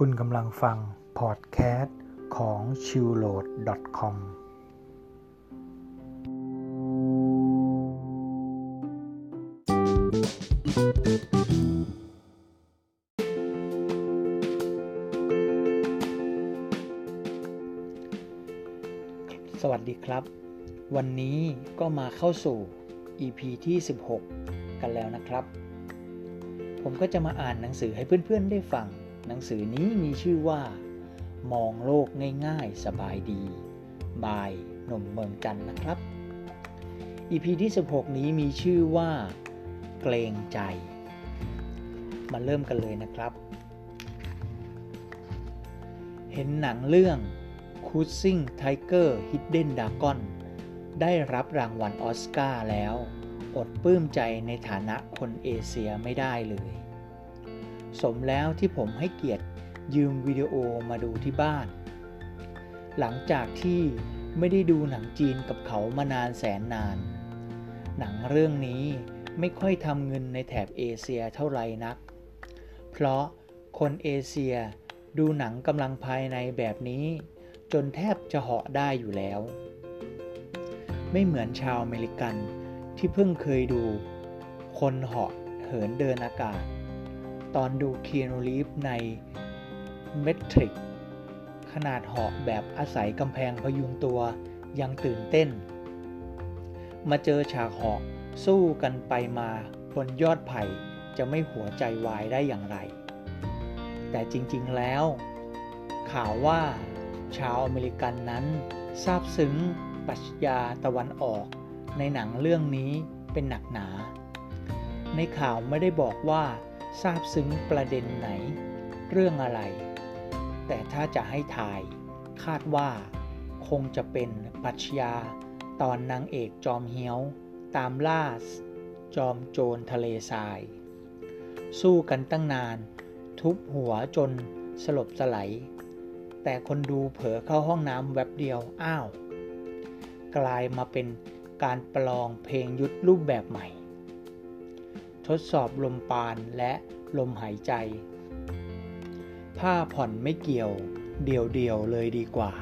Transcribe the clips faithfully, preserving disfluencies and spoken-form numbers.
คุณกำลังฟังพอดแคสต์ของ ชิลโหลด ดอท คอมสวัสดีครับวันนี้ก็มาเข้าสู่ อี พี ที่สิบหกกันแล้วนะครับผมก็จะมาอ่านหนังสือให้เพื่อนๆได้ฟังหนังสือนี้มีชื่อว่ามองโลกง่ายๆสบายดี by หนุ่มเมืองจันทร์นะครับ อี พี ที่สิบหกนี้มีชื่อว่าเกรงใจมาเริ่มกันเลยนะครับเห็นหนังเรื่องCruising Tiger Hidden Dragon ได้รับรางวัลออสการ์แล้วอดปลื้มใจในฐานะคนเอเชียไม่ได้เลยสมแล้วที่ผมให้เกียรติยืมวิดีโอมาดูที่บ้านหลังจากที่ไม่ได้ดูหนังจีนกับเขามานานแสนนานหนังเรื่องนี้ไม่ค่อยทำเงินในแถบเอเชียเท่าไหร่นักเพราะคนเอเชียดูหนังกำลังภายในแบบนี้จนแทบจะเหาะได้อยู่แล้วไม่เหมือนชาวอเมริกันที่เพิ่งเคยดูคนเหาะเหินเดินอากาศตอนดูคีอานู รีฟส์ในเมทริกซ์ขนาดเหาะแบบอาศัยกำแพงพยุงตัวยังตื่นเต้นมาเจอฉากเหาะสู้กันไปมาบนยอดไผ่จะไม่หัวใจวายได้อย่างไรแต่จริงๆแล้วข่าวว่าชาวอเมริกันนั้นซาบซึ้งปรัชญาตะวันออกในหนังเรื่องนี้เป็นหนักหนาในข่าวไม่ได้บอกว่าซาบซึ้งประเด็นไหนเรื่องอะไรแต่ถ้าจะให้ทายคาดว่าคงจะเป็นปรัชญาตอนนางเอกจอมเหี้ยวตามล่าจอมโจรทะเลทรายสู้กันตั้งนานทุบหัวจนสลบสลายแต่คนดูเผลอเข้าห้องน้ำแวบเดียวอ้าวกลายมาเป็นการประลองเพลงยุทธรูปแบบใหม่ทดสอบลมปราณและลมหายใจผ้าผ่อนไม่เกี่ยวเดี่ยวๆเลยดีกว่า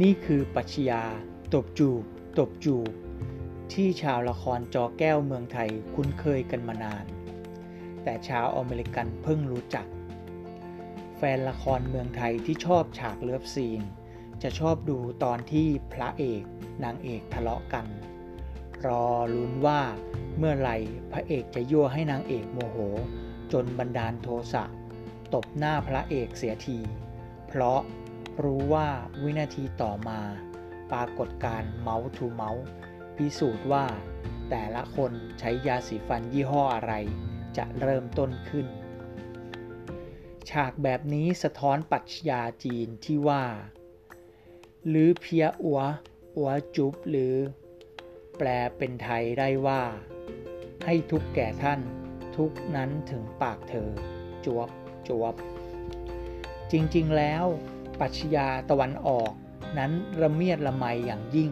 นี่คือปรัชญาตบจูบตบจูบที่ชาวละครจอแก้วเมืองไทยคุ้นเคยกันมานานแต่ชาวอเมริกันเพิ่งรู้จักแฟนละครเมืองไทยที่ชอบฉากเลิฟซีนจะชอบดูตอนที่พระเอกนางเอกทะเลาะกันรอลุ้นว่าเมื่อไหร่พระเอกจะยั่วให้นางเอกโมโหจนบันดาลโทสะตบหน้าพระเอกเสียทีเพราะรู้ว่าวินาทีต่อมาปรากฏการเมาส์ทูเมาส์พิสูจน์ว่าแต่ละคนใช้ยาสีฟันยี่ห้ออะไรจะเริ่มต้นขึ้นฉากแบบนี้สะท้อนปรัชญาจีนที่ว่าหรือเพียอัวอัวจุบหรือแปลเป็นไทยได้ว่าให้ทุกแก่ท่านทุกนั้นถึงปากเธอจวบจวบจริงๆแล้วปรัชญาตะวันออกนั้นระเมียดละไมอย่างยิ่ง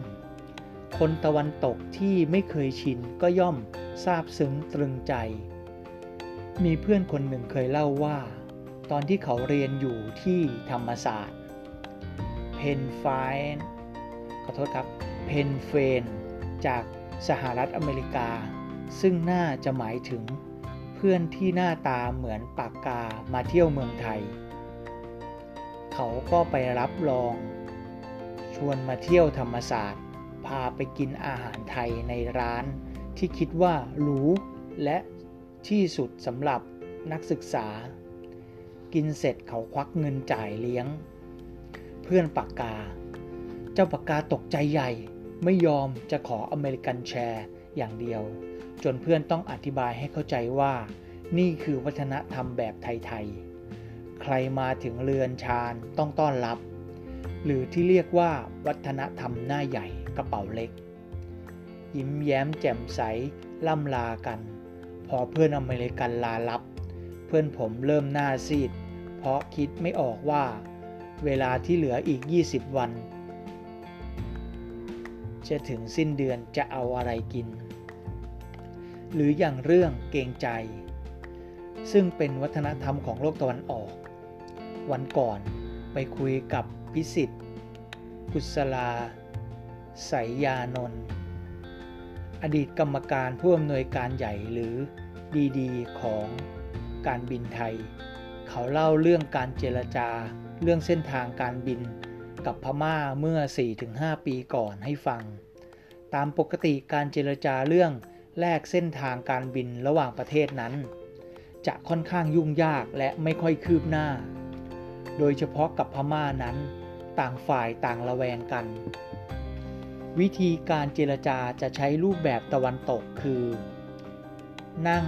คนตะวันตกที่ไม่เคยชินก็ย่อมซาบซึ้งตรึงใจมีเพื่อนคนหนึ่งเคยเล่าว่าตอนที่เขาเรียนอยู่ที่ธรรมศาสตร์เพนไฟน์ขอโทษครับเพนเฟนจากสหรัฐอเมริกาซึ่งน่าจะหมายถึงเพื่อนที่หน้าตาเหมือนปากกามาเที่ยวเมืองไทยเขาก็ไปรับรองชวนมาเที่ยวธรรมศาสตร์พาไปกินอาหารไทยในร้านที่คิดว่าหรูและที่สุดสำหรับนักศึกษากินเสร็จเขาควักเงินจ่ายเลี้ยงเพื่อนปากกาเจ้าปากกาตกใจใหญ่ไม่ยอมจะขออเมริกันแชร์อย่างเดียวจนเพื่อนต้องอธิบายให้เข้าใจว่านี่คือวัฒนธรรมแบบไทยๆใครมาถึงเรือนชานต้องต้อนรับหรือที่เรียกว่าวัฒนธรรมหน้าใหญ่กระเป๋าเล็กยิ้มแย้มแจ่มใสล่ำลากันพอเพื่อนอเมริกันลาลับเพื่อนผมเริ่มหน้าซีดเพราะคิดไม่ออกว่าเวลาที่เหลืออีกยี่สิบวันจะถึงสิ้นเดือนจะเอาอะไรกินหรืออย่างเรื่องเกรงใจซึ่งเป็นวัฒนธรรมของโลกตะวันออก วันก่อนไปคุยกับพิสิทธิ์กุศลาไสยานนท์อดีตกรรมการผู้อำนวยการใหญ่หรือดีดีของการบินไทยเขาเล่าเรื่องการเจรจาเรื่องเส้นทางการบินกับพม่าเมื่อ สี่ถึงห้า ปีก่อนให้ฟังตามปกติการเจรจาเรื่องแลกเส้นทางการบินระหว่างประเทศนั้นจะค่อนข้างยุ่งยากและไม่ค่อยคืบหน้าโดยเฉพาะกับพม่านั้นต่างฝ่ายต่างระแวงกันวิธีการเจรจาจะใช้รูปแบบตะวันตกคือนั่ง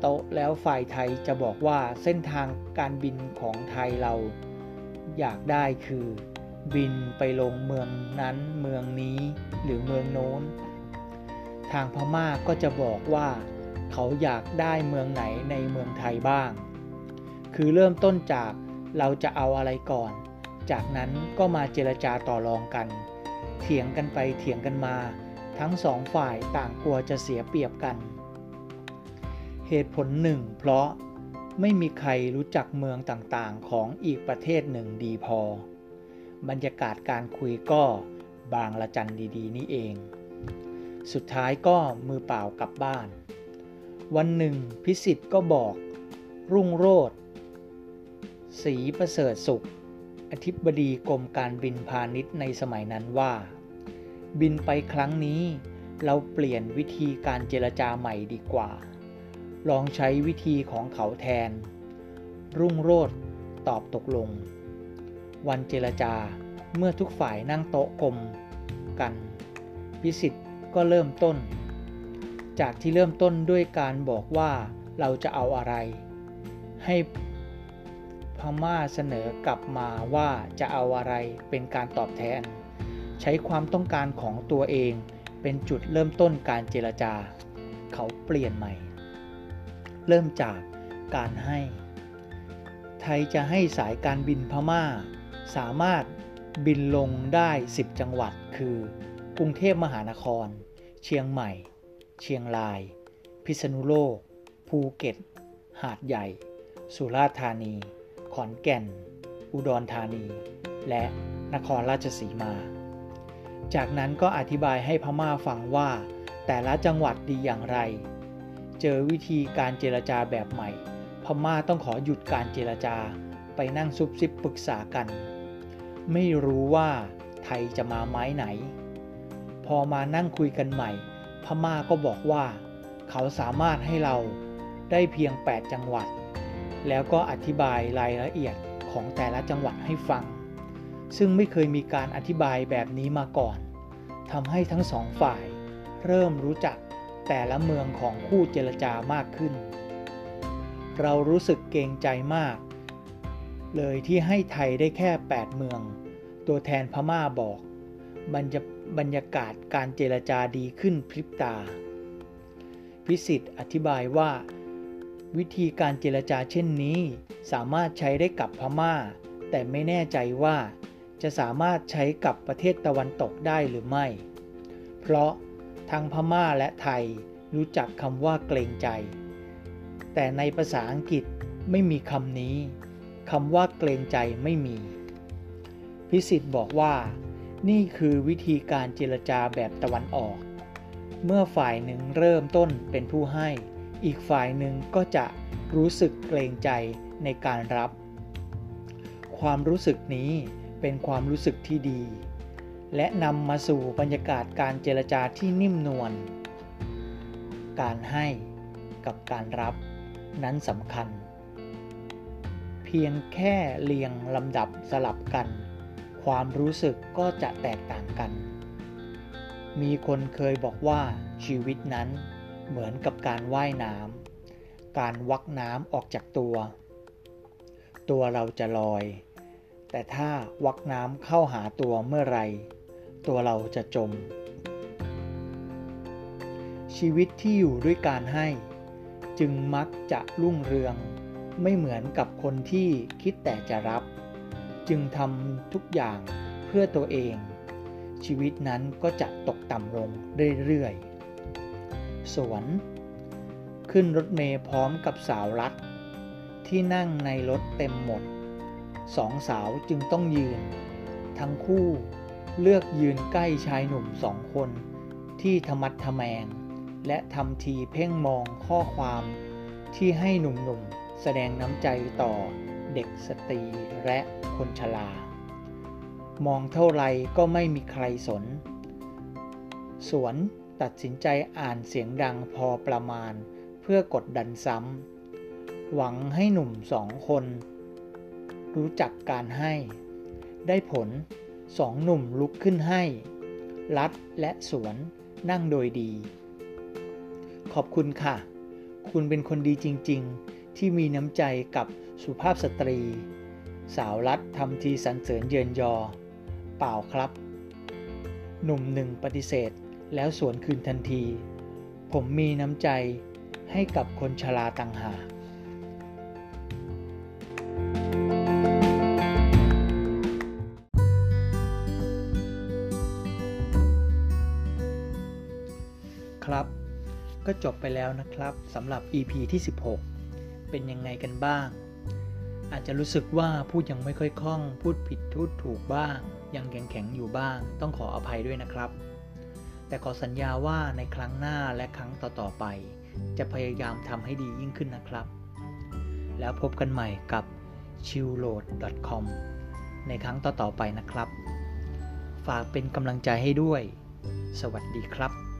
โต๊ะแล้วฝ่ายไทยจะบอกว่าเส้นทางการบินของไทยเราอยากได้คือบินไปลงเมืองนั้นเมืองนี้หรือเมืองโน้นทางพม่าก็จะบอกว่าเขาอยากได้เมืองไหนในเมืองไทยบ้างคือเริ่มต้นจากเราจะเอาอะไรก่อนจากนั้นก็มาเจรจาต่อรองกันเถียงกันไปเถียงกันมาทั้งสองฝ่ายต่างกลัวจะเสียเปรียบกันเหตุผลหนึ่งเพราะไม่มีใครรู้จักเมืองต่างๆของอีกประเทศหนึ่งดีพอบรรยากาศการคุยก็บางระจันดีๆนี่เองสุดท้ายก็มือเปล่ากลับบ้านวันหนึ่งพิสิทธิ์ก็บอกรุ่งโรจน์ศรีประเสริฐสุขอธิบดีกรมการบินพาณิชย์ในสมัยนั้นว่าบินไปครั้งนี้เราเปลี่ยนวิธีการเจรจาใหม่ดีกว่าลองใช้วิธีของเขาแทนรุ่งโรจน์ตอบตกลงวันเจรจาเมื่อทุกฝ่ายนั่งโต๊ะกลมกันพิสิทธิ์ก็เริ่มต้นจากที่เริ่มต้นด้วยการบอกว่าเราจะเอาอะไรให้พม่าเสนอกลับมาว่าจะเอาอะไรเป็นการตอบแทนใช้ความต้องการของตัวเองเป็นจุดเริ่มต้นการเจรจาเขาเปลี่ยนใหม่เริ่มจากการให้ไทยจะให้สายการบินพม่าสามารถบินลงได้สิบจังหวัดคือกรุงเทพมหานครเชียงใหม่เชียงรายพิษณุโลกภูเก็ตหาดใหญ่สุราษฎร์ธานีขอนแก่นอุดรธานีและนครราชสีมาจากนั้นก็อธิบายให้พม่าฟังว่าแต่ละจังหวัดดีอย่างไรเจอวิธีการเจรจาแบบใหม่พม่าต้องขอหยุดการเจรจาไปนั่งซุบซิบปรึกษากันไม่รู้ว่าไทยจะมาไม้ไหนพอมานั่งคุยกันใหม่พม่าก็บอกว่าเขาสามารถให้เราได้เพียงแปดจังหวัดแล้วก็อธิบายรายละเอียดของแต่ละจังหวัดให้ฟังซึ่งไม่เคยมีการอธิบายแบบนี้มาก่อนทำให้ทั้งสองฝ่ายเริ่มรู้จักแต่ละเมืองของคู่เจรจามากขึ้นเรารู้สึกเกรงใจมากเลยที่ให้ไทยได้แค่แปดเมืองตัวแทนพม่าบอกมันจะบรรยากาศการเจรจาดีขึ้นพริบตาพิสิทธิ์อธิบายว่าวิธีการเจรจาเช่นนี้สามารถใช้ได้กับพม่าแต่ไม่แน่ใจว่าจะสามารถใช้กับประเทศตะวันตกได้หรือไม่เพราะทั้งพม่าและไทยรู้จักคำว่าเกรงใจแต่ในภาษาอังกฤษไม่มีคำนี้คำว่าเกรงใจไม่มีพิสิทธิ์บอกว่านี่คือวิธีการเจรจาแบบตะวันออกเมื่อฝ่ายหนึ่งเริ่มต้นเป็นผู้ให้อีกฝ่ายหนึ่งก็จะรู้สึกเกรงใจในการรับความรู้สึกนี้เป็นความรู้สึกที่ดีและนำมาสู่บรรยากาศการเจรจาที่นิ่มนวลการให้กับการรับนั้นสำคัญเพียงแค่เรียงลำดับสลับกันความรู้สึกก็จะแตกต่างกันมีคนเคยบอกว่าชีวิตนั้นเหมือนกับการว่ายน้ำการวักน้ำออกจากตัวตัวเราจะลอยแต่ถ้าวักน้ำเข้าหาตัวเมื่อไรตัวเราจะจมชีวิตที่อยู่ด้วยการให้จึงมักจะรุ่งเรืองไม่เหมือนกับคนที่คิดแต่จะรับจึงทำทุกอย่างเพื่อตัวเองชีวิตนั้นก็จะตกต่ำลงเรื่อยๆสวนขึ้นรถเมล์พร้อมกับสาวรัฐ ที่นั่งในรถเต็มหมดสองสาวจึงต้องยืนทั้งคู่เลือกยืนใกล้ชายหนุ่มสองคนที่ทะมัดทะแมงและทำทีเพ่งมองข้อความที่ให้หนุ่มๆแสดงน้ำใจต่อเด็กสตรีและคนชรามองเท่าไรก็ไม่มีใครสนสวนตัดสินใจอ่านเสียงดังพอประมาณเพื่อกดดันซ้ำหวังให้หนุ่มสองคนรู้จักการให้ได้ผลสองหนุ่มลุกขึ้นให้รัฐและสวนนั่งโดยดีขอบคุณค่ะคุณเป็นคนดีจริงๆที่มีน้ำใจกับสุภาพสตรีสาวรัฐทำทีสรรเสริญเยินยอเปล่าครับหนุ่มหนึ่งปฏิเสธแล้วสวนคืนทันทีผมมีน้ำใจให้กับคนชราต่างหากครับก็จบไปแล้วนะครับสำหรับ อี พี ที่สิบหกเป็นยังไงกันบ้างอาจจะรู้สึกว่าพูดยังไม่ค่อยคล่องพูดผิดพูดถูกบ้างยังแข็งๆอยู่บ้างต้องขออภัยด้วยนะครับแต่ขอสัญญาว่าในครั้งหน้าและครั้งต่อๆไปจะพยายามทำให้ดียิ่งขึ้นนะครับแล้วพบกันใหม่กับ ชิลโหลด ดอท คอม ในครั้งต่อๆไปนะครับฝากเป็นกำลังใจให้ด้วยสวัสดีครับ